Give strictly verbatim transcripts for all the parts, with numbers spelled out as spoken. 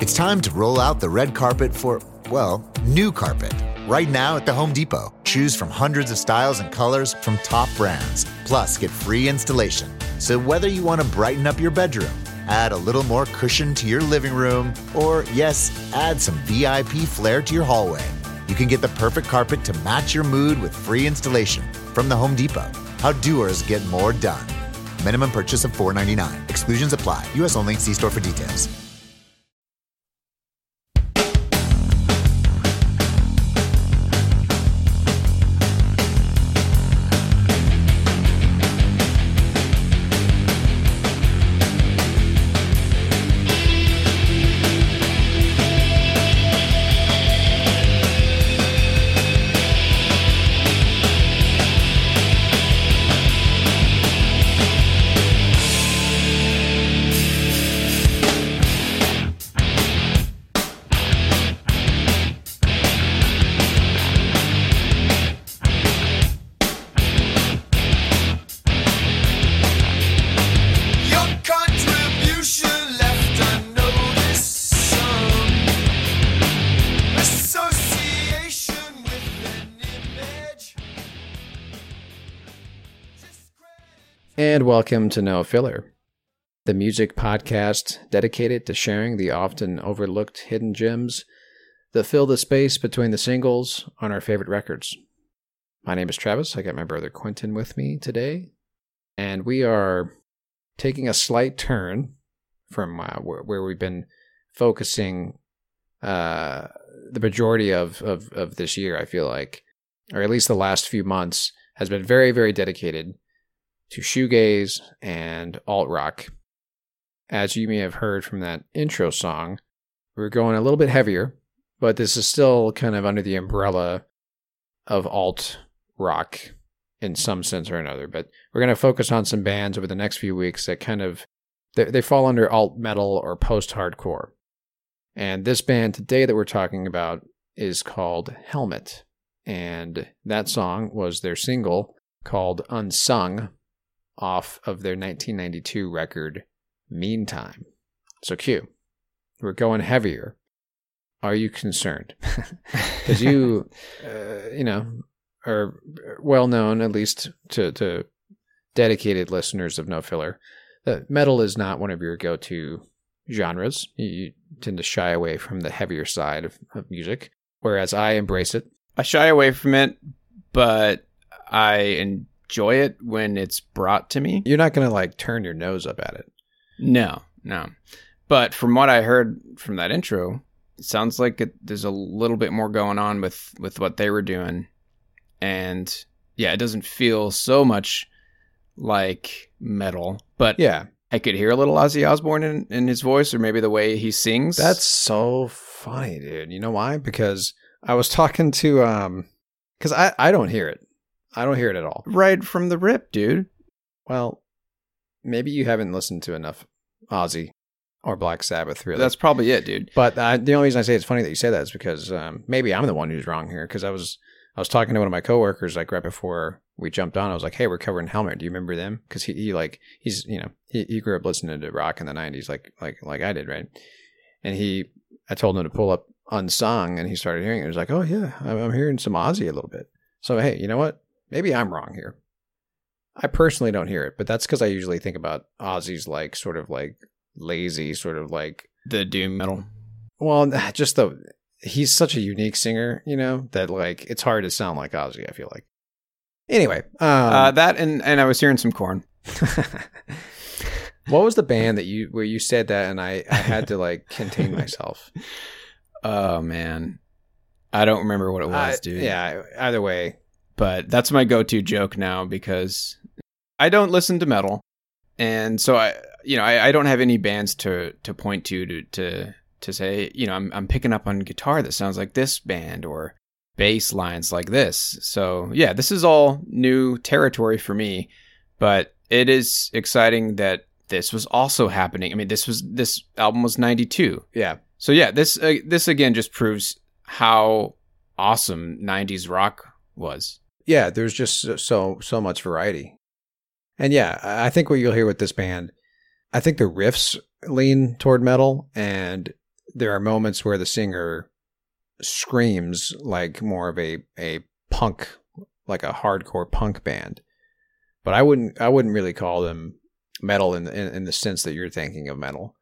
It's time to roll out the red carpet for, well, new carpet. Right now at the Home Depot, choose from hundreds of styles and colors from top brands. Plus, get free installation. So whether you want to brighten up your bedroom, add a little more cushion to your living room, or, yes, add some V I P flair to your hallway, you can get the perfect carpet to match your mood with free installation from the Home Depot. How doers get more done. Minimum purchase of four dollars and ninety-nine cents. Exclusions apply. U S only. See store for details. And welcome to No Filler, the music podcast dedicated to sharing the often overlooked hidden gems that fill the space between the singles on our favorite records. My name is Travis. I got my brother Quentin with me today, and we are taking a slight turn from uh, where, where we've been focusing uh, the majority of, of, of this year, I feel like, or at least the last few months, has been very, very dedicated to shoegaze and alt-rock. As you may have heard from that intro song, we're going a little bit heavier, but this is still kind of under the umbrella of alt-rock in some sense or another. But we're going to focus on some bands over the next few weeks that kind of, they, they fall under alt-metal or post-hardcore. And this band today that we're talking about is called Helmet. And that song was their single called Unsung, off of their nineteen ninety-two record, Meantime. So Q, we're going heavier. Are you concerned? Because you, uh, you know, are well known, at least to, to dedicated listeners of No Filler, that metal is not one of your go-to genres. You tend to shy away from the heavier side of, of music, whereas I embrace it. I shy away from it, but I enjoy enjoy it when it's brought to me. You're not going to like turn your nose up at it. No, no. But from what I heard from that intro, it sounds like it, there's a little bit more going on with, with what they were doing. And yeah, it doesn't feel so much like metal, but yeah, I could hear a little Ozzy Osbourne in, in his voice, or maybe the way he sings. That's so funny, dude. You know why? Because I was talking to, um, because I, I don't hear it. I don't hear it at all. Right from the rip, dude. Well, maybe you haven't listened to enough Ozzy or Black Sabbath, really. That's probably it, dude. But uh, the only reason I say it's funny that you say that is because um, maybe I'm the one who's wrong here. Because I was I was talking to one of my coworkers like right before we jumped on. I was like, "Hey, we're covering Helmet. Do you remember them?" Because he, he like he's you know he, he grew up listening to rock in the nineties, like like like I did, right? And he I told him to pull up Unsung, and he started hearing it. He was like, "Oh yeah, I'm hearing some Ozzy a little bit." So hey, you know what? Maybe I'm wrong here. I personally don't hear it, but that's because I usually think about Ozzy's like sort of like lazy, sort of like the doom metal. Well, just the he's such a unique singer, you know, that like it's hard to sound like Ozzy, I feel like. Anyway, um, uh, that and and I was hearing some Korn. What was the band that you where you said that and I, I had to like contain myself? Oh man, I don't remember what it was, uh, dude. Yeah, either way, but that's my go-to joke now because I don't listen to metal, and so I, you know, I, I don't have any bands to, to point to, to to to say, you know, I'm I'm picking up on guitar that sounds like this band or bass lines like this. So yeah, this is all new territory for me, but it is exciting that this was also happening. I mean, this was this album was ninety-two. Yeah. So yeah, this uh, this again just proves how awesome nineties rock was. Yeah, there's just so so much variety. And yeah, I think what you'll hear with this band, I think the riffs lean toward metal, and there are moments where the singer screams like more of a a punk, like a hardcore punk band. But I wouldn't I wouldn't really call them metal in, in in the sense that you're thinking of metal,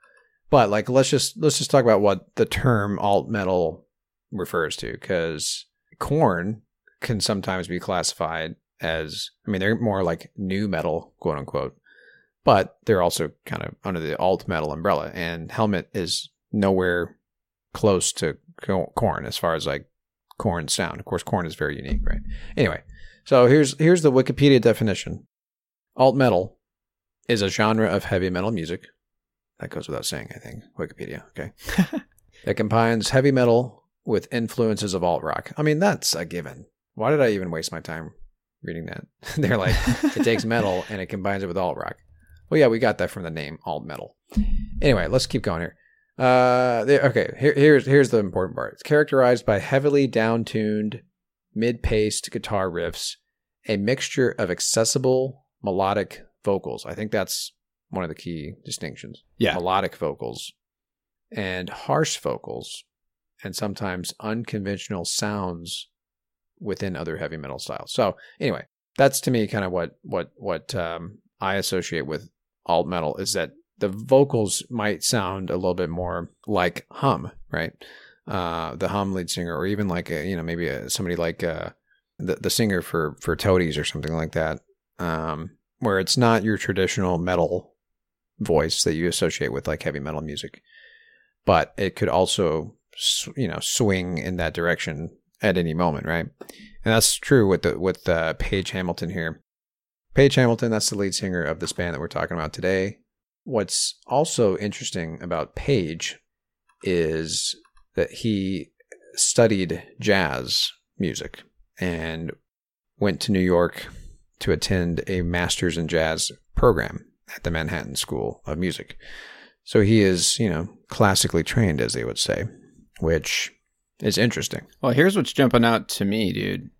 but like let's just let's just talk about what the term alt metal refers to, because Korn can sometimes be classified as, I mean, they're more like new metal, quote unquote, but they're also kind of under the alt metal umbrella. And Helmet is nowhere close to Korn as far as like Korn's sound. Of course, Korn is very unique, right? Anyway, so here's here's the Wikipedia definition. Alt metal is a genre of heavy metal music. That goes without saying, I think. Wikipedia, okay. That combines heavy metal with influences of alt rock. I mean, that's a given. Why did I even waste my time reading that? They're like, it takes metal and it combines it with alt rock. Well, yeah, we got that from the name alt metal. Anyway, let's keep going here. Uh, they, okay, here, here's here's the important part. It's characterized by heavily down-tuned, mid-paced guitar riffs, a mixture of accessible melodic vocals. I think that's one of the key distinctions. Yeah. Melodic vocals and harsh vocals, and sometimes unconventional sounds within other heavy metal styles. So anyway, that's to me kind of what what what um, I associate with alt metal, is that the vocals might sound a little bit more like Hum, right? Uh, the Hum lead singer, or even like a, you know, maybe a, somebody like uh, the the singer for for Toadies or something like that. Um, where it's not your traditional metal voice that you associate with like heavy metal music, but it could also, you know, swing in that direction at any moment, right? And that's true with the with uh, Page Hamilton here. Page Hamilton, that's the lead singer of this band that we're talking about today. What's also interesting about Page is that he studied jazz music and went to New York to attend a master's in jazz program at the Manhattan School of Music. So he is, you know, classically trained, as they would say, which is interesting. Well, here's what's jumping out to me, dude.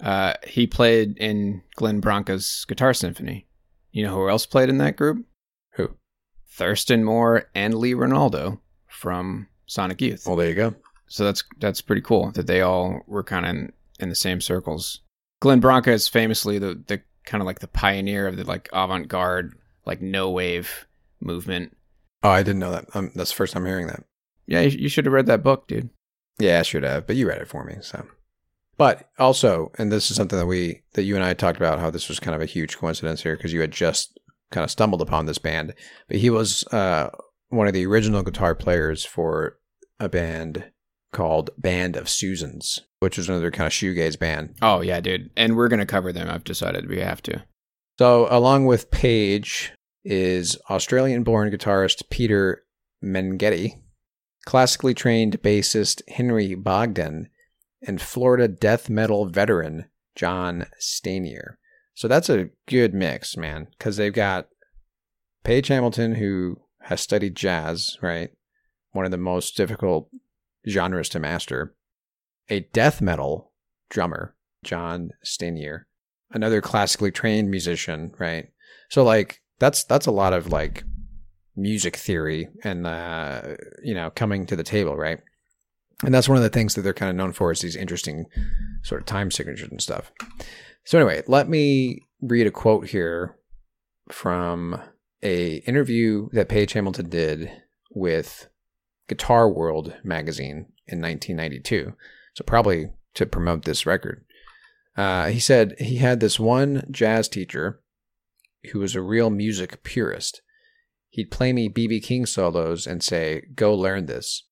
Uh, he played in Glenn Branca's Guitar Symphony. You know who else played in that group? Who? Thurston Moore and Lee Ranaldo from Sonic Youth. Well, there you go. So that's that's pretty cool that they all were kind of in, in the same circles. Glenn Branca is famously the, the kind of like the pioneer of the like avant-garde, like no wave movement. Oh, I didn't know that. Um, that's the first time hearing that. Yeah, you, you should have read that book, dude. Yeah, I should have, but you read it for me. So, but also, and this is something that we that you and I talked about, how this was kind of a huge coincidence here because you had just kind of stumbled upon this band. But he was uh, one of the original guitar players for a band called Band of Susans, which is another kind of shoegaze band. Oh, yeah, dude. And we're going to cover them. I've decided we have to. So along with Page is Australian-born guitarist Peter Mengetti, classically trained bassist Henry Bogdan, and Florida death metal veteran John Stanier. So that's a good mix, man, because they've got Page Hamilton, who has studied jazz, right? One of the most difficult genres to master. A death metal drummer, John Stanier, another classically trained musician, right? So like that's that's a lot of like music theory and uh, you know, coming to the table, right? And that's one of the things that they're kind of known for, is these interesting sort of time signatures and stuff. So anyway, let me read a quote here from a interview that Page Hamilton did with Guitar World magazine in nineteen ninety-two, so probably to promote this record. Uh, he said he had this one jazz teacher who was a real music purist. He'd play me B B. King solos and say, go learn this.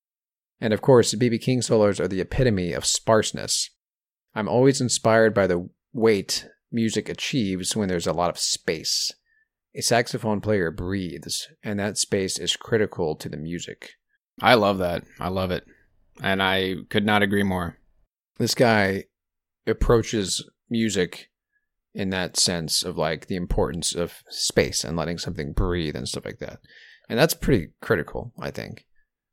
And of course, B B. King solos are the epitome of sparseness. I'm always inspired by the weight music achieves when there's a lot of space. A saxophone player breathes, and that space is critical to the music. I love that. I love it. And I could not agree more. This guy approaches music in that sense of like the importance of space and letting something breathe and stuff like that. And that's pretty critical, I think,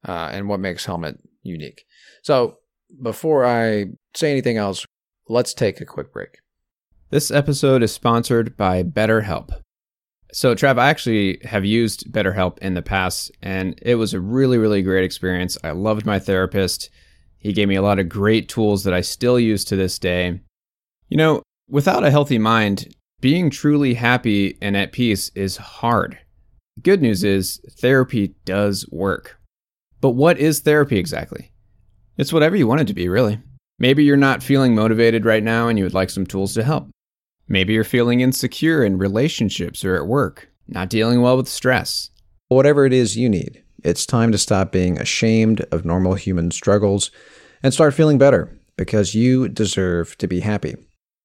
uh, and what makes Helmet unique. So before I say anything else, let's take a quick break. This episode is sponsored by BetterHelp. So Trav, I actually have used BetterHelp in the past, and it was a really, really great experience. I loved my therapist. He gave me a lot of great tools that I still use to this day. You know, without a healthy mind, being truly happy and at peace is hard. Good news is therapy does work. But what is therapy exactly? It's whatever you want it to be, really. Maybe you're not feeling motivated right now and you would like some tools to help. Maybe you're feeling insecure in relationships or at work, not dealing well with stress. Whatever it is you need, it's time to stop being ashamed of normal human struggles and start feeling better, because you deserve to be happy.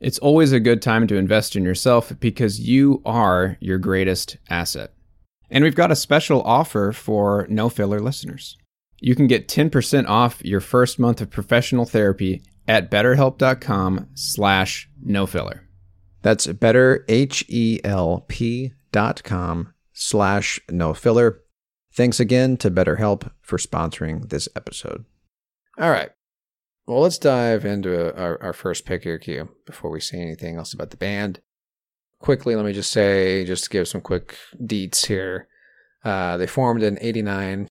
It's always a good time to invest in yourself, because you are your greatest asset. And we've got a special offer for No Filler listeners. You can get ten percent off your first month of professional therapy at betterhelp.com slash nofiller. That's betterhelp.com slash nofiller. Thanks again to BetterHelp for sponsoring this episode. All right. Well, let's dive into a, our, our first pick here, Q, before we say anything else about the band. Quickly, let me just say, just to give some quick deets here, uh, they formed in eighty-nine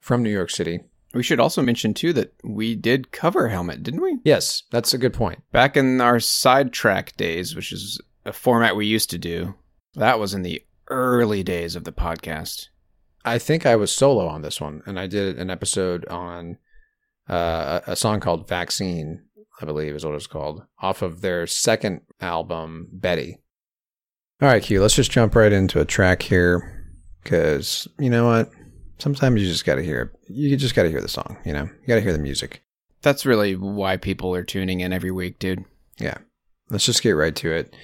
from New York City. We should also mention, too, that we did cover Helmet, didn't we? Yes, that's a good point. Back in our sidetrack days, which is a format we used to do, that was in the early days of the podcast. I think I was solo on this one, and I did an episode on... Uh, a song called Vaccine, I believe is what it's called, off of their second album, Betty. All right, Q, let's just jump right into a track here, because you know what? Sometimes you just got to hear it. You just got to hear the song, you know? You got to hear the music. That's really why people are tuning in every week, dude. Yeah. Let's just get right to it.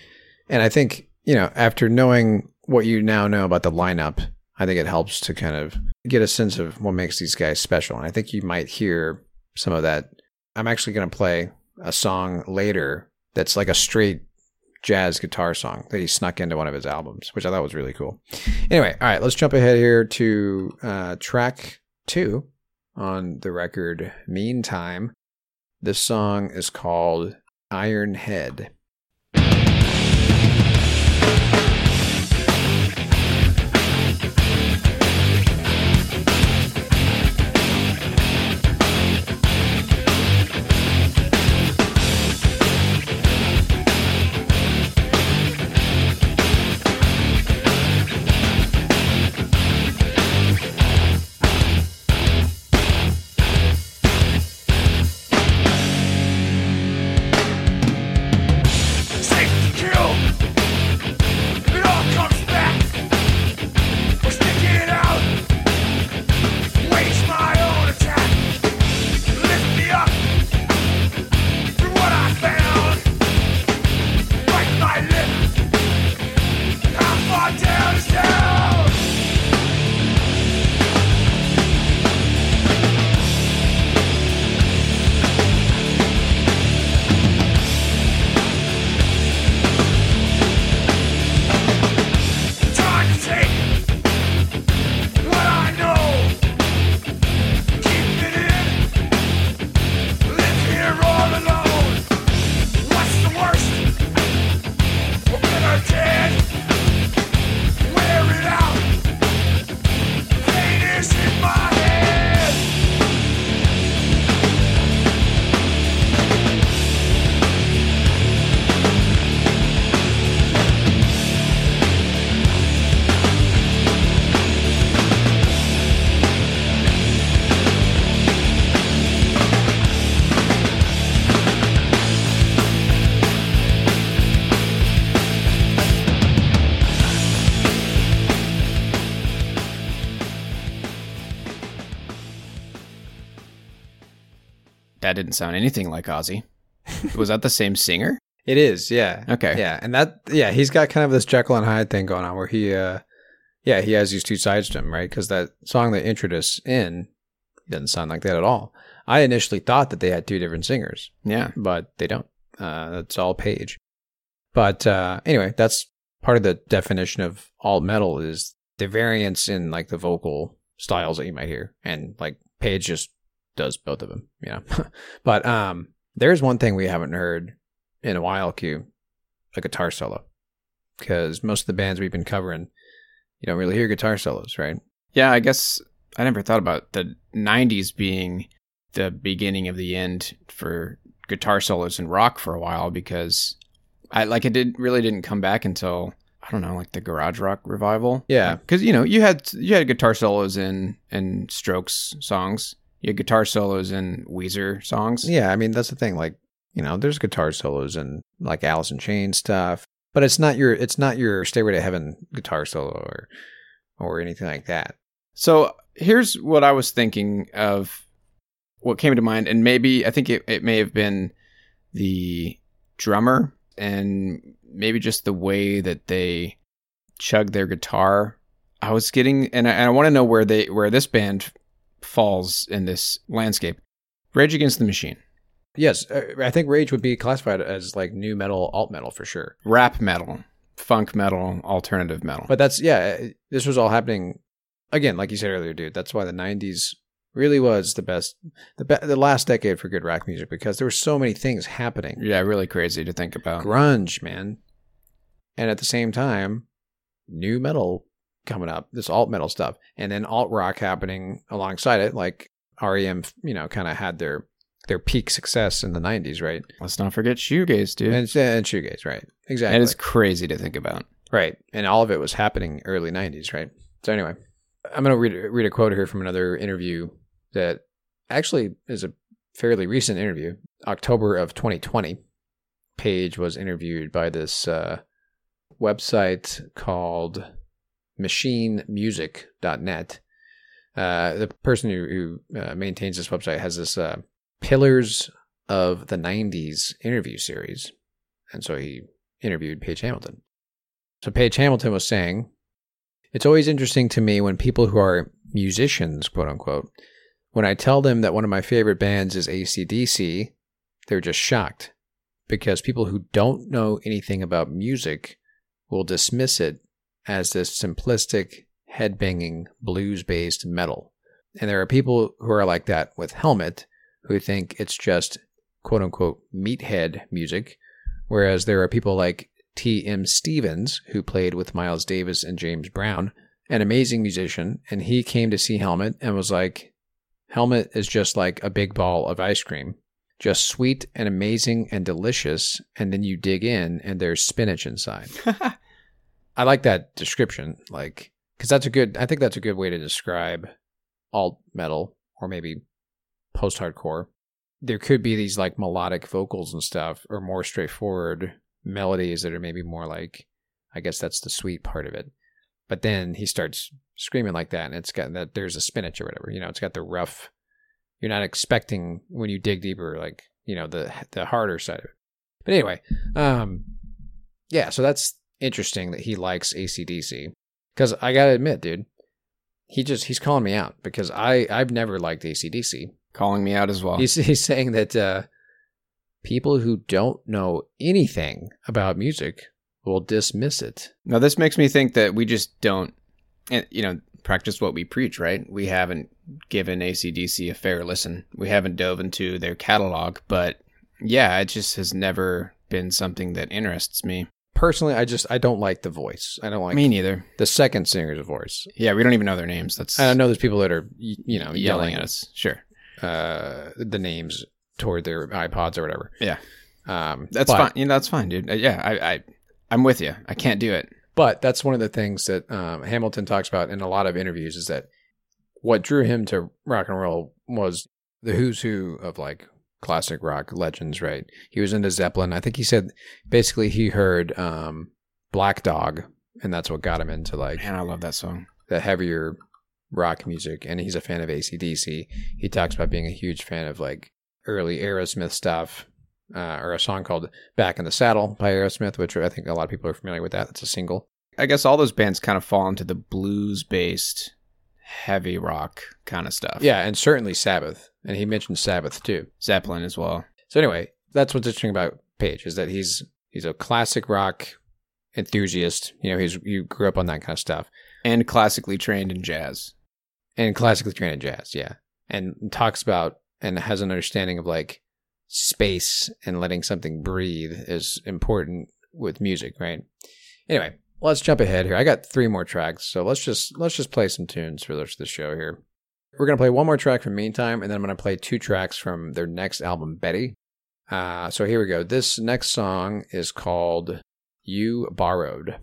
And I think, you know, after knowing what you now know about the lineup, I think it helps to kind of get a sense of what makes these guys special. And I think you might hear some of that. I'm actually going to play a song later that's like a straight jazz guitar song that he snuck into one of his albums, which I thought was really cool. Anyway, all right, let's jump ahead here to uh, track two on the record, Meantime. This song is called Iron Head. That didn't sound anything like Ozzy. Was that the same singer? It is, yeah. Okay. Yeah, and that, yeah, he's got kind of this Jekyll and Hyde thing going on where he, uh, yeah, he has these two sides to him, right? Because that song they introduced us in doesn't sound like that at all. I initially thought that they had two different singers. Yeah. But they don't. Uh, that's all Page. But uh, anyway, that's part of the definition of alt metal is the variance in like the vocal styles that you might hear. And like Page just does both of them, you know. But um, there's one thing we haven't heard in a while, Q, a guitar solo. Because most of the bands we've been covering, you don't really hear guitar solos, right? Yeah, I guess I never thought about the nineties being the beginning of the end for guitar solos in rock for a while, because I like it did really didn't come back until, I don't know, like the garage rock revival. Yeah. Because, like, you know, you had you had guitar solos in, in Strokes songs. You had guitar solos in Weezer songs. Yeah, I mean, that's the thing. Like, you know, there's guitar solos in like Alice in Chains stuff, but it's not your it's not your Stairway to Heaven guitar solo or or anything like that. So here's what I was thinking of. What came to mind, and maybe I think it, it may have been the drummer and maybe just the way that they chug their guitar. I was getting, and I, and I want to know where they where this band falls in this landscape. Rage Against the Machine. Yes, I think Rage would be classified as like new metal, alt metal for sure. Rap metal, funk metal, alternative metal. But that's, yeah, this was all happening, again, like you said earlier, dude, that's why the nineties really was the best, the be- the last decade for good rock music, because there were so many things happening. Yeah, really crazy to think about. Grunge, man. And at the same time, new metal coming up, this alt metal stuff, and then alt rock happening alongside it. Like R E M, you know, kind of had their their peak success in the nineties, right? Let's not forget Shoegaze, dude. And, and Shoegaze, right. Exactly. And it's crazy to think about. Right. And all of it was happening early nineties, right? So anyway, I'm going to read, read a quote here from another interview that actually is a fairly recent interview. October of twenty twenty, Page was interviewed by this uh, website called machine music dot net. Uh, the person who, who uh, maintains this website has this uh, Pillars of the nineties interview series. And so he interviewed Page Hamilton. So Page Hamilton was saying, "It's always interesting to me when people who are musicians, quote unquote, when I tell them that one of my favorite bands is A C D C, they're just shocked, because people who don't know anything about music will dismiss it as this simplistic, headbanging, blues-based metal. And there are people who are like that with Helmet, who think it's just, quote-unquote, meathead music, whereas there are people like T M Stevens, who played with Miles Davis and James Brown, an amazing musician, and he came to see Helmet and was like, Helmet is just like a big ball of ice cream, just sweet and amazing and delicious. And then you dig in and there's spinach inside." I like that description, like, because that's a good, I think that's a good way to describe alt metal, or maybe post-hardcore. There could be these like melodic vocals and stuff, or more straightforward melodies that are maybe more like, I guess that's the sweet part of it. But then he starts screaming like that, and it's got that there's a spinach or whatever, you know, it's got the rough, you're not expecting when you dig deeper, like, you know, the the harder side of it. But anyway, um, yeah, so that's interesting that he likes A C D C, because I got to admit, dude, he just, he's calling me out, because I, I've never liked A C D C. Calling me out as well. He's, he's saying that uh, people who don't know anything about music will dismiss it. Now, this makes me think that we just don't, you know, practice what we preach, right? We haven't given A C D C a fair listen. We haven't dove into their catalog, but yeah, it just has never been something that interests me. Personally, I just, I don't like the voice. I don't like... Me neither. The second singer's voice. Yeah, we don't even know their names. That's... I don't know, there's people that are, you know, yelling, yelling at us. Sure. Uh, the names toward their iPods or whatever. Yeah. Um, that's but, fine. You know, that's fine, dude. Uh, yeah, I... I I'm with you. I can't do it. But that's one of the things that um, Hamilton talks about in a lot of interviews, is that what drew him to rock and roll was the who's who of like classic rock legends, right? He was into Zeppelin. I think he said basically he heard um, Black Dog, and that's what got him into like... Man, I love that song. The heavier rock music, and he's a fan of A C D C. He talks about being a huge fan of like early Aerosmith stuff, uh, or a song called Back in the Saddle by Aerosmith, which I think a lot of people are familiar with that. It's a single. I guess all those bands kind of fall into the blues-based heavy rock kind of stuff. Yeah, and certainly Sabbath. And he mentioned Sabbath, too. Zeppelin as well. So anyway, that's what's interesting about Page, is that he's he's a classic rock enthusiast. You know, he's you grew up on that kind of stuff. And classically trained in jazz. And classically trained in jazz, yeah. And talks about and has an understanding of, like, space and letting something breathe is important with music, right? Anyway. Let's jump ahead here. I got three more tracks, so let's just let's just play some tunes for the rest of the show here. We're going to play one more track from Meantime, and then I'm going to play two tracks from their next album, Betty. Uh, so here we go. This next song is called You Borrowed.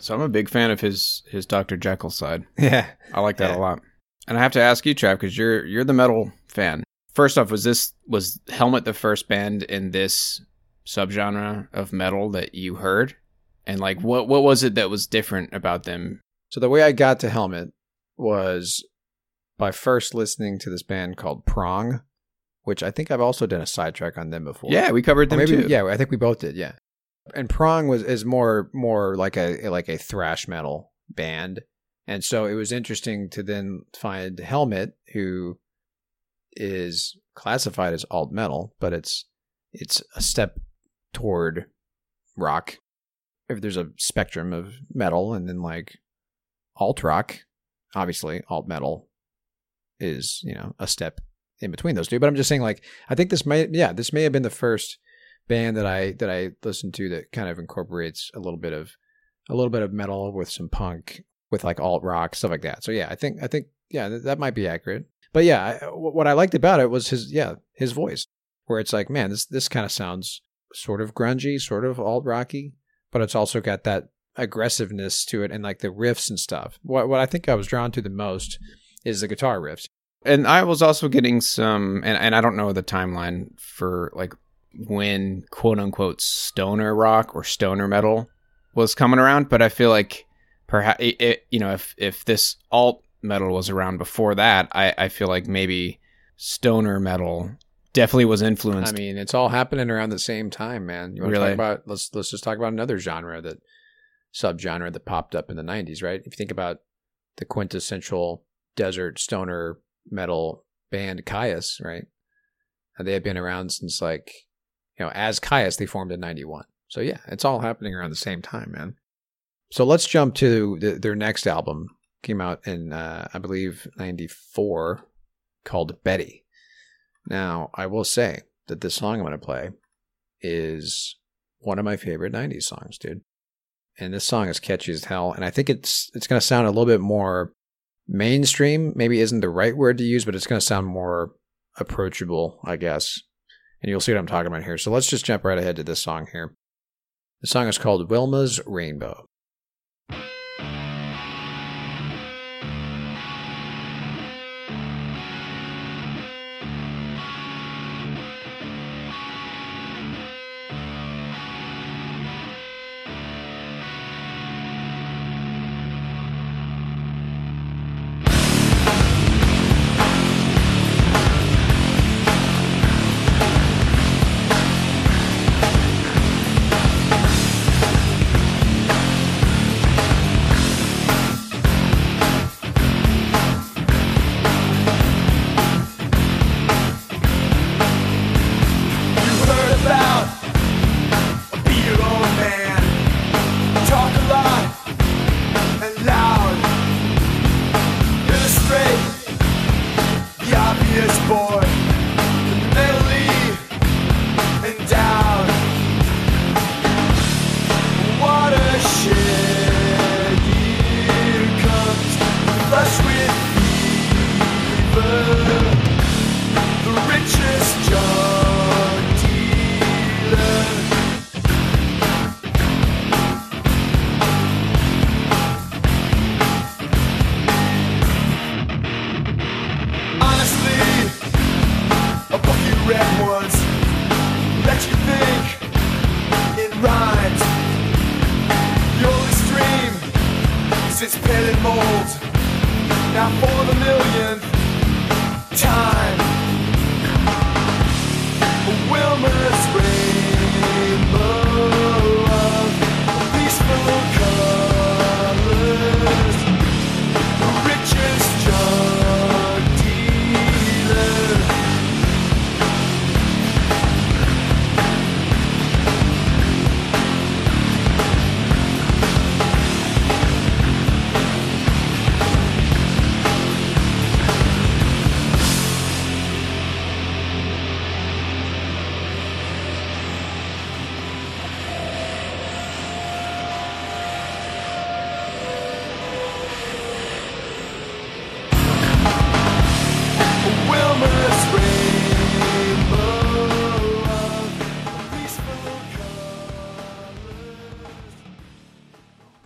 So I'm a big fan of his his Doctor Jekyll side. Yeah. I like that yeah. a lot. And I have to ask you, Trav, because you're you're the metal fan. First off, was this was Helmet the first band in this subgenre of metal that you heard? And like what, what was it that was different about them? So the way I got to Helmet was by first listening to this band called Prong, which I think I've also done a sidetrack on them before. Yeah, we covered them maybe, too. Yeah, I think we both did, yeah. And Prong was is more more like a like a thrash metal band, and so it was interesting to then find Helmet, who is classified as alt metal, but it's it's a step toward rock. If there's a spectrum of metal, and then like alt rock, obviously alt metal is you know a step in between those two. But I'm just saying, like I think this may yeah this may have been the first band that I that I listened to that kind of incorporates a little bit of a little bit of metal with some punk, with like alt rock, stuff like that. So yeah, I think I think yeah th- that might be accurate. But yeah, I, what I liked about it was his yeah his voice, where it's like, man, this this kind of sounds sort of grungy, sort of alt rocky, but it's also got that aggressiveness to it and like the riffs and stuff. What what I think I was drawn to the most is the guitar riffs. And I was also getting some, and, and I don't know the timeline for like when quote-unquote stoner rock or stoner metal was coming around, but I feel like perhaps it, it, you know if if this alt metal was around before that, I, I feel like maybe stoner metal definitely was influenced. I mean, it's all happening around the same time, man. You want really? to talk about let's let's just talk about another genre that subgenre that popped up in the nineties, right? If you think about the quintessential desert stoner metal band Kyuss, right? And they had been around since like You know, as Kyuss, they formed in ninety-one. So yeah, it's all happening around the same time, man. So let's jump to the, their next album, came out in, uh, I believe, ninety-four, called Betty. Now, I will say that this song I'm going to play is one of my favorite nineties songs, dude. And this song is catchy as hell. And I think it's it's going to sound a little bit more mainstream. Maybe isn't the right word to use, but it's going to sound more approachable, I guess. And you'll see what I'm talking about here. So let's just jump right ahead to this song here. The song is called Wilma's Rainbow.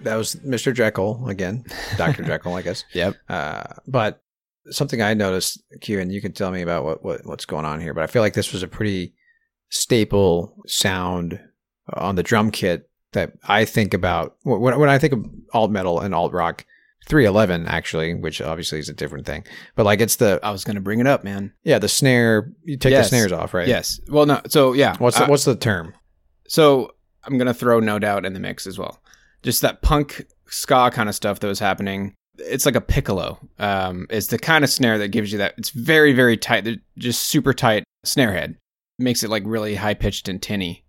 That was Mister Jekyll again, Doctor Jekyll, I guess. Yep. Uh, but something I noticed, Q, and you can tell me about what, what what's going on here, but I feel like this was a pretty staple sound on the drum kit that I think about when, when I think of alt metal and alt rock. three eleven, actually, which obviously is a different thing, but like it's the. I was going to bring it up, man. Yeah, the snare. You take yes. the snares off, right? Yes. Well, no. So yeah, what's the, uh, what's the term? So I'm going to throw No Doubt in the mix as well. Just that punk ska kind of stuff that was happening. It's like a piccolo. Um, it's the kind of snare that gives you that. It's very, very tight. They're just super tight snare head. It makes it like really high pitched and tinny.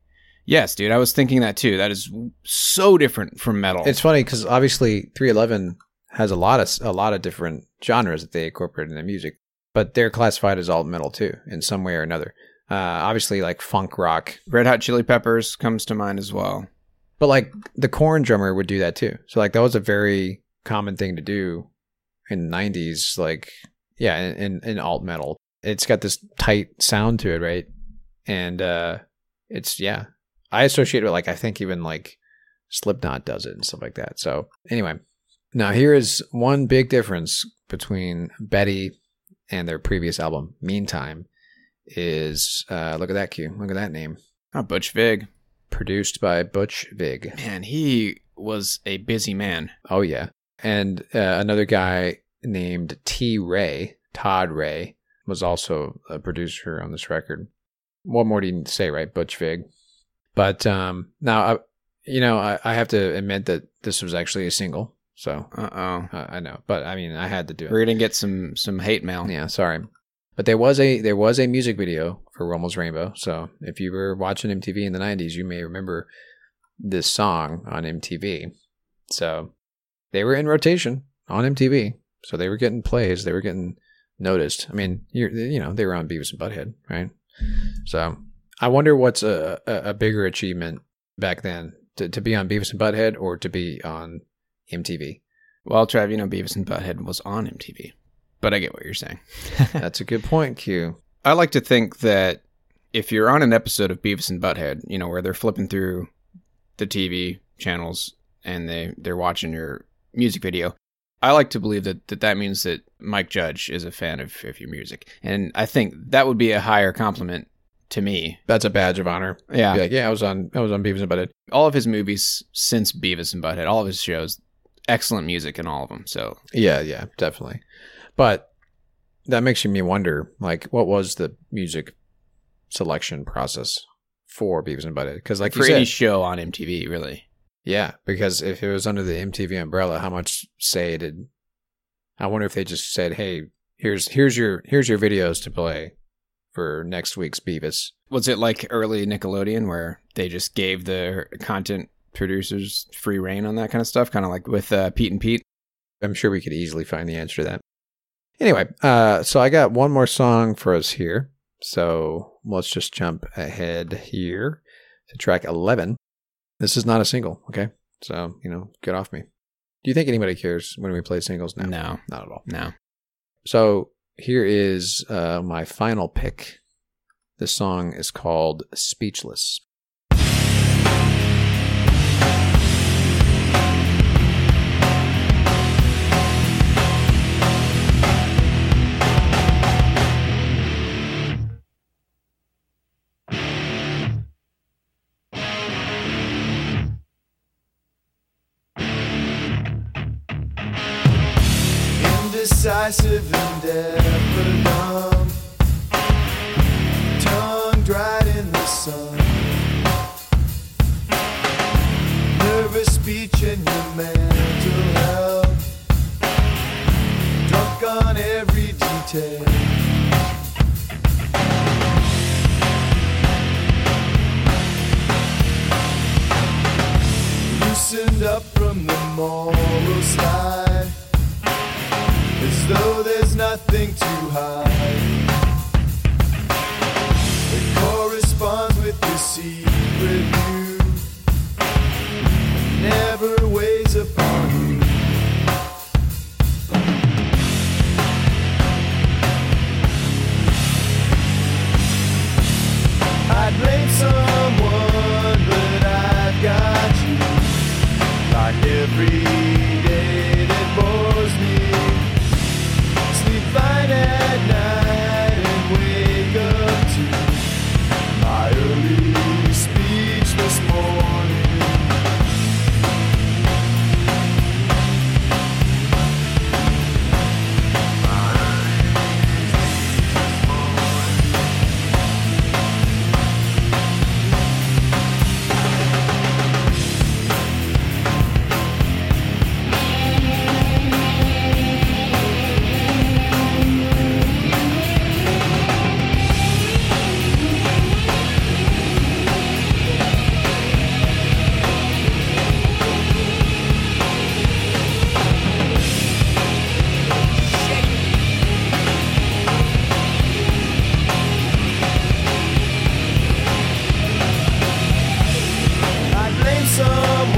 Yes, dude. I was thinking that too. That is so different from metal. It's funny because obviously three eleven has a lot of a lot of different genres that they incorporate in their music, but they're classified as alt metal too in some way or another. Uh, obviously, like funk rock. Red Hot Chili Peppers comes to mind as well. But like the Korn drummer would do that too. So like that was a very common thing to do in the nineties. Like, yeah, in, in alt metal, it's got this tight sound to it. Right. And, uh, it's, yeah, I associate it with like, I think even like Slipknot does it and stuff like that. So anyway, now here is one big difference between Betty and their previous album. Meantime is, uh, look at that Q. Look at that name. Oh, Butch Vig. Produced by Butch Vig. Man, he was a busy man. Oh, yeah. And uh, another guy named T. Ray, Todd Ray, was also a producer on this record. What more do you say, right? Butch Vig. But um, now, I, you know, I, I have to admit that this was actually a single. So, uh-oh. Uh, I know. But, I mean, I had to do it. We're going to get some some hate mail. Yeah, sorry. But there was a there was a music video for Wilma's Rainbow. So if you were watching M T V in the nineties, you may remember this song on M T V. So they were in rotation on M T V. So they were getting plays. They were getting noticed. I mean, you're, you know, they were on Beavis and Butthead, right? So I wonder what's a, a, a bigger achievement back then, to, to be on Beavis and Butthead or to be on M T V. Well, Trav, you know, Beavis and Butthead was on M T V, but I get what you're saying. That's a good point, Q. I like to think that if you're on an episode of Beavis and Butthead, you know, where they're flipping through the T V channels and they, they're watching your music video, I like to believe that, that that means that Mike Judge is a fan of, of your music. And I think that would be a higher compliment to me. That's a badge of honor. Yeah. Be like, yeah, I was on I was on Beavis and Butthead. All of his movies since Beavis and Butthead, all of his shows, excellent music in all of them. So yeah, yeah, definitely. But that makes me wonder, like, what was the music selection process for Beavis and Butthead? Because like for you said, any show on M T V, really. Yeah, because if it was under the M T V umbrella, how much say did? I wonder if they just said, "Hey, here's here's your here's your videos to play for next week's Beavis." Was it like early Nickelodeon where they just gave the content producers free reign on that kind of stuff, kind of like with uh, Pete and Pete? I'm sure we could easily find the answer to that. Anyway, uh, so I got one more song for us here, so let's just jump ahead here to track eleven. This is not a single, okay? So, you know, get off me. Do you think anybody cares when we play singles now? No. Not at all. No. So here is uh, my final pick. This song is called Speechless. Decisive and numb, tongue dried in the sun, nervous speech and your mental health, drunk on every detail. Loosened up from the moral slide, as though there's nothing to hide. It corresponds with the secret view, never weighs upon you. I'd blame someone, but I've got you. Like every day that bores me, fight at night and wake up to my early speechless morning.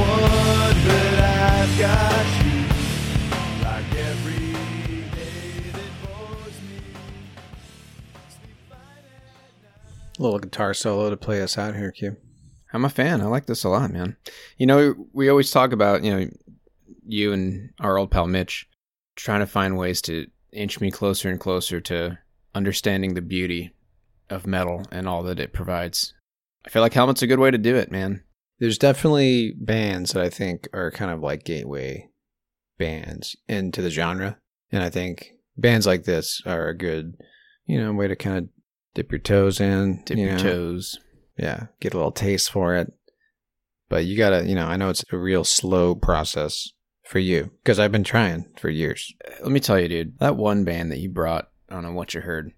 My speechless guitar solo to play us out here, Q. I'm a fan. I like this a lot, man. You know, we always talk about, you know, you and our old pal Mitch trying to find ways to inch me closer and closer to understanding the beauty of metal and all that it provides. I feel like Helmet's a good way to do it, man. There's definitely bands that I think are kind of like gateway bands into the genre. And I think bands like this are a good, you know, way to kind of dip your toes in. Dip you your know. toes. Yeah. Get a little taste for it. But you got to, you know, I know it's a real slow process for you because I've been trying for years. Let me tell you, dude, that one band that you brought on What You Heard,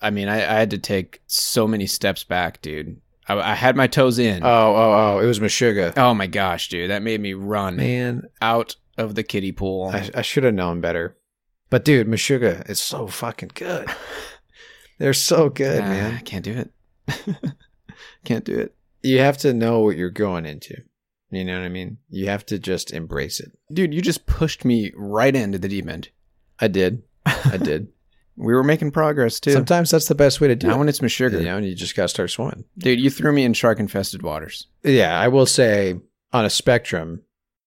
I mean, I, I had to take so many steps back, dude. I, I had my toes in. Oh, oh, oh. It was Meshuggah. Oh, my gosh, dude. That made me run Man. out of the kiddie pool. I, I should have known better. But dude, Meshuggah is so fucking good. They're so good, uh, man. I can't do it. Can't do it. You have to know what you're going into. You know what I mean? You have to just embrace it. Dude, you just pushed me right into the deep end. I did. I did. We were making progress, too. Sometimes that's the best way to do Now it. When it's Meshuggah. You know, and you just got to start swimming. Dude, you threw me in shark-infested waters. Yeah, I will say, on a spectrum,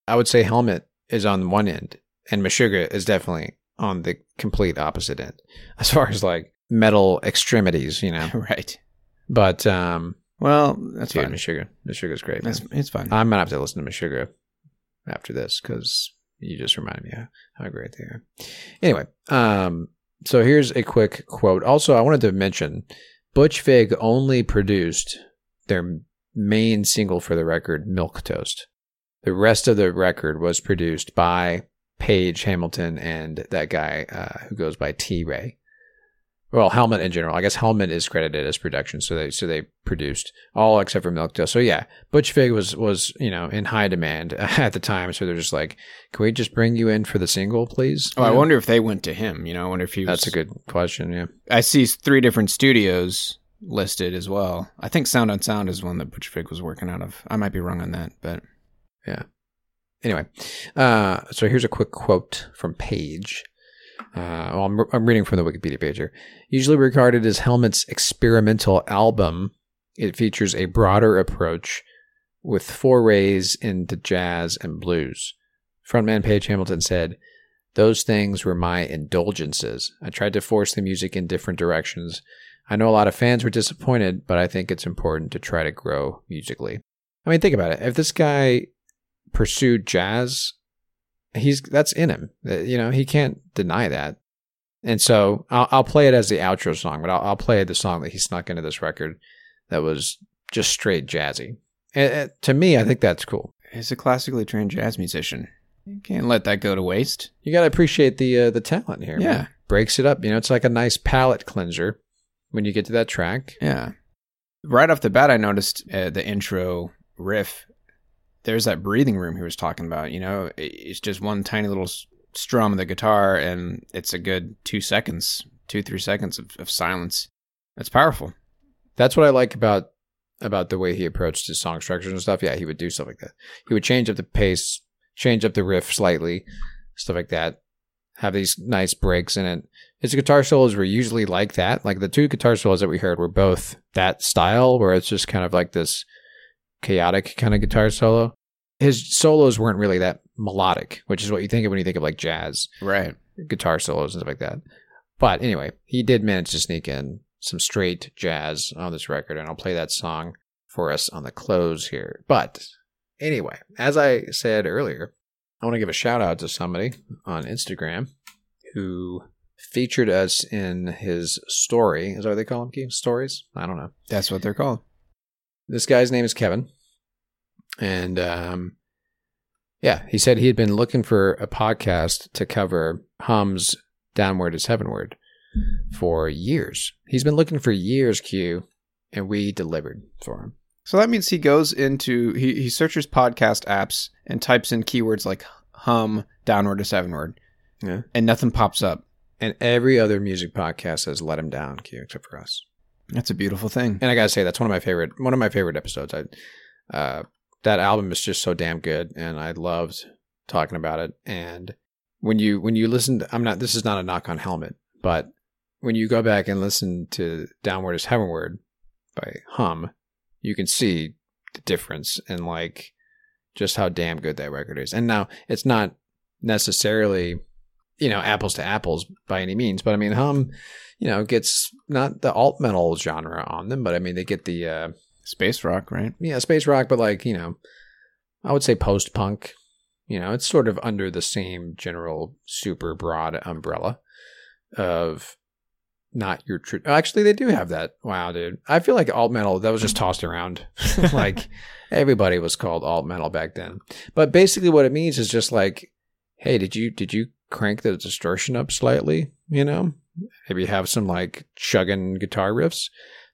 I would say Helmet is on one end, and Meshuggah is definitely on the complete opposite end, as far as, like, metal extremities, you know? Right. But, um... well, that's dude, fine. Meshuggah. Meshuggah's great. That's, it's fine. I'm going to have to listen to Meshuggah after this, because you just reminded me how, how great they are. Anyway, um... so here's a quick quote. Also, I wanted to mention Butch Vig only produced their main single for the record, Milquetoast. The rest of the record was produced by Page Hamilton and that guy uh, who goes by T Ray. Well, Helmet in general. I guess Helmet is credited as production, so they so they produced all except for Milquetoast. So yeah, Butch Vig was was you know in high demand at the time, so they're just like, can we just bring you in for the single, please? Oh, you I know? wonder if they went to him. You know, I wonder if he. Was... That's a good question. Yeah, I see three different studios listed as well. I think Sound on Sound is one that Butch Vig was working out of. I might be wrong on that, but yeah. Anyway, uh, so here's a quick quote from Page. Uh, well, I'm, re- I'm reading from the Wikipedia page here. Usually regarded as Helmet's experimental album, it features a broader approach with forays into jazz and blues. Frontman Page Hamilton said, "Those things were my indulgences. I tried to force the music in different directions. I know a lot of fans were disappointed, but I think it's important to try to grow musically." I mean, think about it. If this guy pursued jazz, he's that's in him, you know. He can't deny that, and so I'll, I'll play it as the outro song. But I'll, I'll play the song that he snuck into this record that was just straight jazzy. And, and to me, I think that's cool. He's a classically trained jazz musician. You can't let that go to waste. You got to appreciate the uh, the talent here. Yeah, man. Breaks it up. You know, it's like a nice palate cleanser when you get to that track. Yeah. Right off the bat, I noticed uh, the intro riff. There's that breathing room he was talking about, you know, it's just one tiny little strum of the guitar and it's a good two seconds, two, three seconds of, of silence. That's powerful. That's what I like about, about the way he approached his song structures and stuff. Yeah. He would do stuff like that. He would change up the pace, change up the riff slightly, stuff like that. Have these nice breaks in it. His guitar solos were usually like that. Like the two guitar solos that we heard were both that style where it's just kind of like this chaotic kind of guitar solo. His solos weren't really that melodic, which is what you think of when you think of like jazz, right? Guitar solos and stuff like that. But anyway, he did manage to sneak in some straight jazz on this record, and I'll play that song for us on the close here. But anyway, as I said earlier, I want to give a shout out to somebody on Instagram who featured us in his story. Is that what they call them, Keith? Stories? I don't know. That's what they're called. This guy's name is Kevin. And, um, yeah, he said he had been looking for a podcast to cover Hum's Downward Is Heavenward for years. He's been looking for years, Q, and we delivered for him. So that means he goes into, he, he searches podcast apps and types in keywords like Hum, Downward Is Heavenward, yeah. And nothing pops up. And every other music podcast has let him down, Q, except for us. That's a beautiful thing. And I got to say, that's one of my favorite, one of my favorite episodes. I, uh, That album is just so damn good, and I loved talking about it. And when you when you listen to, I'm not this is not a knock on Helmet, but when you go back and listen to Downward Is Heavenward by Hum, you can see the difference in like just how damn good that record is. And now it's not necessarily, you know, apples to apples by any means, but I mean Hum, you know, gets not the alt metal genre on them, but I mean they get the uh space rock, right? Yeah, space rock, but like, you know, I would say post-punk. You know, it's sort of under the same general super broad umbrella of not your true... Actually, they do have that. Wow, dude. I feel like alt metal, that was just tossed around. Like, everybody was called alt metal back then. But basically what it means is just like, hey, did you did you crank the distortion up slightly? You know? Maybe have some like chugging guitar riffs.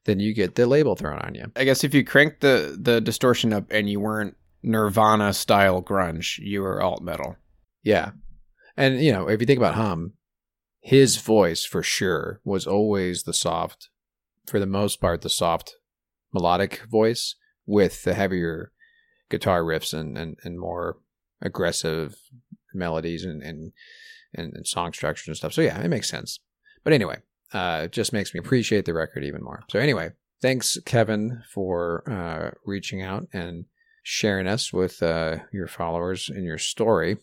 Then you get the label thrown on you. I guess if you cranked the, the distortion up and you weren't Nirvana-style grunge, you were alt metal. Yeah. And, you know, if you think about Hum, his voice for sure was always the soft, for the most part, the soft melodic voice with the heavier guitar riffs and, and, and more aggressive melodies and, and, and, and song structures and stuff. So, yeah, it makes sense. But anyway, uh, it just makes me appreciate the record even more. So anyway, thanks, Kevin, for uh, reaching out and sharing us with uh, your followers and your story.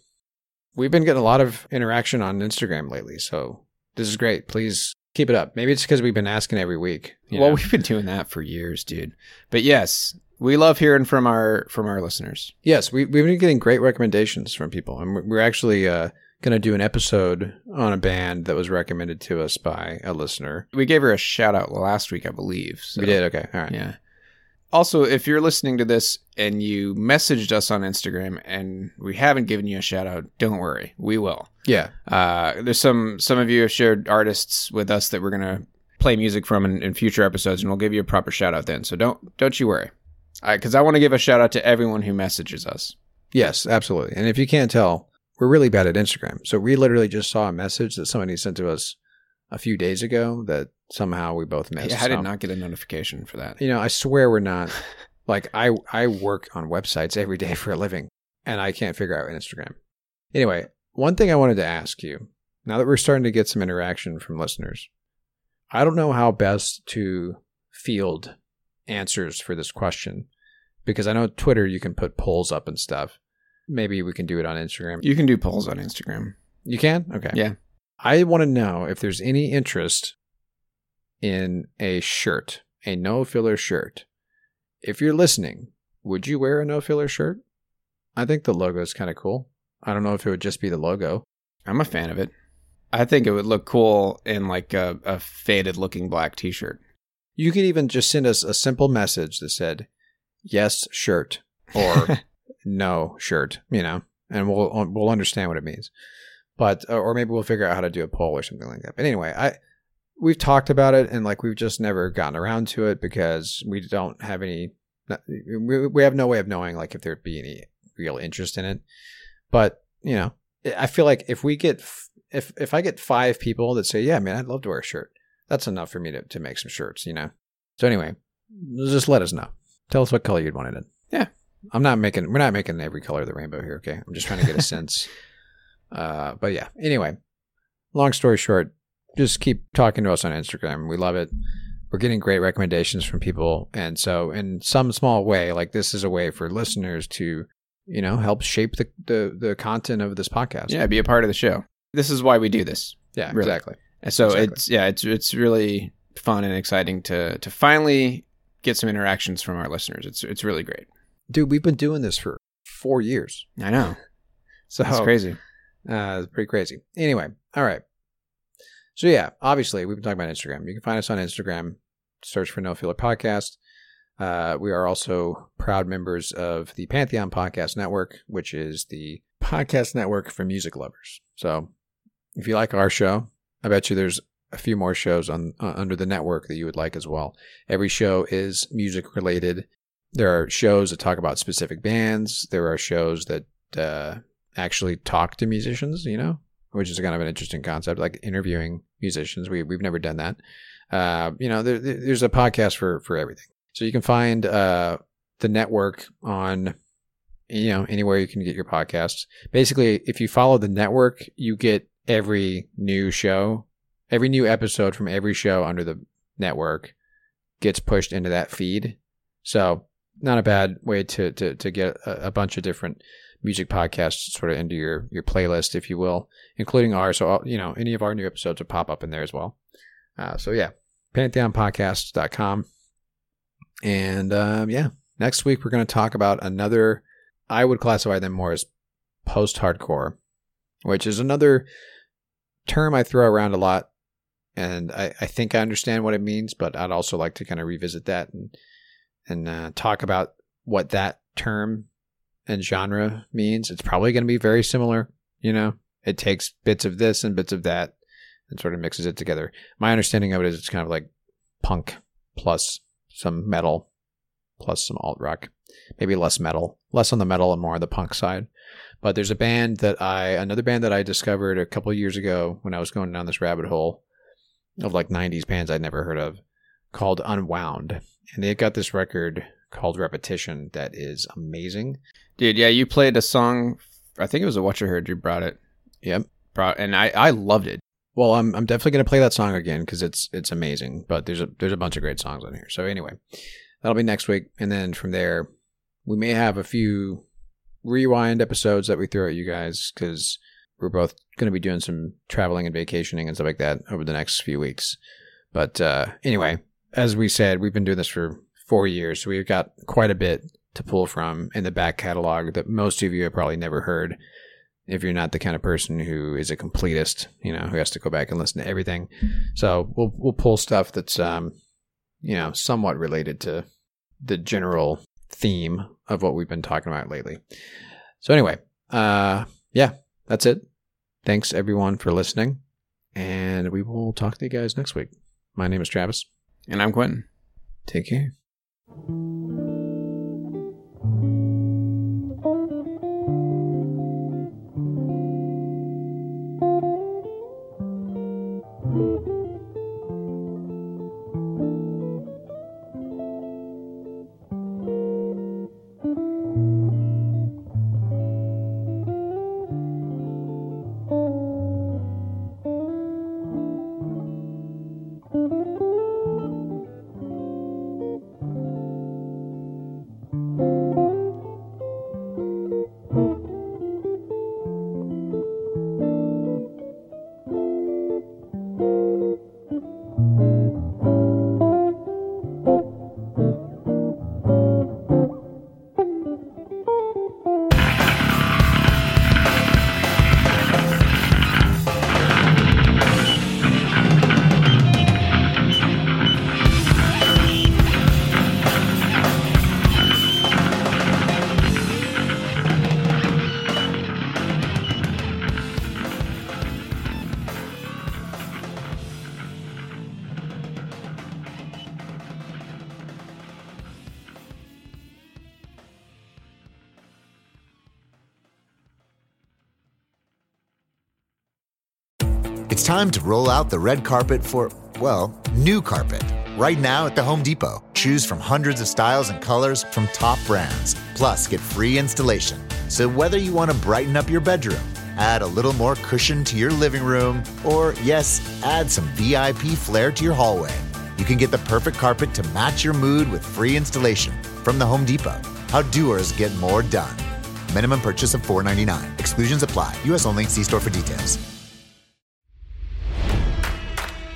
We've been getting a lot of interaction on Instagram lately, so this is great. Please keep it up. Maybe it's because we've been asking every week. Well, know? We've been doing that for years, dude. But yes, we love hearing from our from our listeners. Yes, we, we've been getting great recommendations from people, and we're actually uh, going to do an episode on a band that was recommended to us by a listener. We gave her a shout out last week, I believe. So. We did. Okay. All right. Yeah. Also, if you're listening to this and you messaged us on Instagram and we haven't given you a shout out, don't worry. We will. Yeah. Uh, there's some some of you have shared artists with us that we're going to play music from in, in future episodes, and we'll give you a proper shout out then. So don't don't you worry. Because I, I want to give a shout out to everyone who messages us. Yes, absolutely. And if you can't tell, we're really bad at Instagram. So we literally just saw a message that somebody sent to us a few days ago that somehow we both missed. Yeah, I did so, not get a notification for that. You know, I swear we're not. Like, I I work on websites every day for a living, and I can't figure out Instagram. Anyway, one thing I wanted to ask you, now that we're starting to get some interaction from listeners, I don't know how best to field answers for this question, because I know Twitter, you can put polls up and stuff. Maybe we can do it on Instagram. You can do polls on Instagram. You can? Okay. Yeah. I want to know if there's any interest in a shirt, a No Filler shirt. If you're listening, would you wear a No Filler shirt? I think the logo is kind of cool. I don't know if it would just be the logo. I'm a fan of it. I think it would look cool in like a, a faded looking black t-shirt. You could even just send us a simple message that said, yes, shirt, or no shirt, you know, and we'll we'll understand what it means. But, or maybe we'll figure out how to do a poll or something like that. But anyway, I... We've talked about it, and like we've just never gotten around to it because we don't have any. We have no way of knowing like if there'd be any real interest in it. But you know, I feel like if we get if if I get five people that say, "Yeah, man, I'd love to wear a shirt," that's enough for me to to make some shirts, you know. So anyway, just let us know. Tell us what color you'd want it in. Yeah, I'm not making. We're not making every color of the rainbow here. Okay, I'm just trying to get a sense. Uh, but yeah. Anyway, long story short. Just keep talking to us on Instagram. We love it. We're getting great recommendations from people. And so in some small way, like this is a way for listeners to, you know, help shape the, the, the content of this podcast. Yeah, be a part of the show. This is why we do this. Yeah, really. Exactly. And so exactly. it's, yeah, it's, it's really fun and exciting to, to finally get some interactions from our listeners. It's, it's really great. Dude, we've been doing this for four years. I know. So it's crazy. Uh, it's pretty crazy. Anyway. All right. So yeah, obviously we've been talking about Instagram. You can find us on Instagram, search for No Filler Podcast. Uh, we are also proud members of the Pantheon Podcast Network, which is the podcast network for music lovers. So if you like our show, I bet you there's a few more shows on uh, under the network that you would like as well. Every show is music related. There are shows that talk about specific bands. There are shows that uh, actually talk to musicians, you know, which is kind of an interesting concept, like interviewing musicians. We, we've never done that. Uh, you know, there, there's a podcast for, for everything. So you can find uh, the network on, you know, anywhere you can get your podcasts. Basically, if you follow the network, you get every new show, every new episode from every show under the network gets pushed into that feed. So not a bad way to, to, to get a, a bunch of different music podcasts sort of into your, your playlist, if you will, including ours. So, all, you know, any of our new episodes will pop up in there as well. Uh, so yeah, pantheon podcasts dot com. And um, yeah, next week we're going to talk about another, I would classify them more as post-hardcore, which is another term I throw around a lot. And I, I think I understand what it means, but I'd also like to kind of revisit that and, and uh, talk about what that term and genre means. It's probably going to be very similar, you know. It takes bits of this and bits of that and sort of mixes it together. My understanding of it is it's kind of like punk plus some metal plus some alt rock. maybe less metal, less on the metal and more on the punk side. But there's a band that I, another band that I discovered a couple of years ago when I was going down this rabbit hole of like nineties bands I'd never heard of, called Unwound. And they've got this record called Repetition that is amazing. Dude, yeah, you played a song, I think it was a What You Heard, you brought it. Yep. Brought, and I, I loved it. Well, I'm I'm definitely going to play that song again because it's it's amazing, but there's a there's a bunch of great songs on here. So anyway, that'll be next week. And then from there, we may have a few rewind episodes that we throw at you guys because we're both going to be doing some traveling and vacationing and stuff like that over the next few weeks. But uh, anyway, as we said, we've been doing this for four years, so we've got quite a bit to pull from in the back catalog that most of you have probably never heard. If you're not the kind of person who is a completist, you know, who has to go back and listen to everything. So we'll we'll pull stuff that's, um, you know, somewhat related to the general theme of what we've been talking about lately. So anyway, uh, yeah, that's it. Thanks everyone for listening, and we will talk to you guys next week. My name is Travis. And I'm Quentin. Take care. It's time to roll out the red carpet for, well, new carpet. Right now at the Home Depot. Choose from hundreds of styles and colors from top brands. Plus, get free installation. So whether you want to brighten up your bedroom, add a little more cushion to your living room, or, yes, add some V I P flair to your hallway, you can get the perfect carpet to match your mood with free installation from the Home Depot. How doers get more done. Minimum purchase of four dollars and ninety-nine cents. Exclusions apply. U S only. See store for details.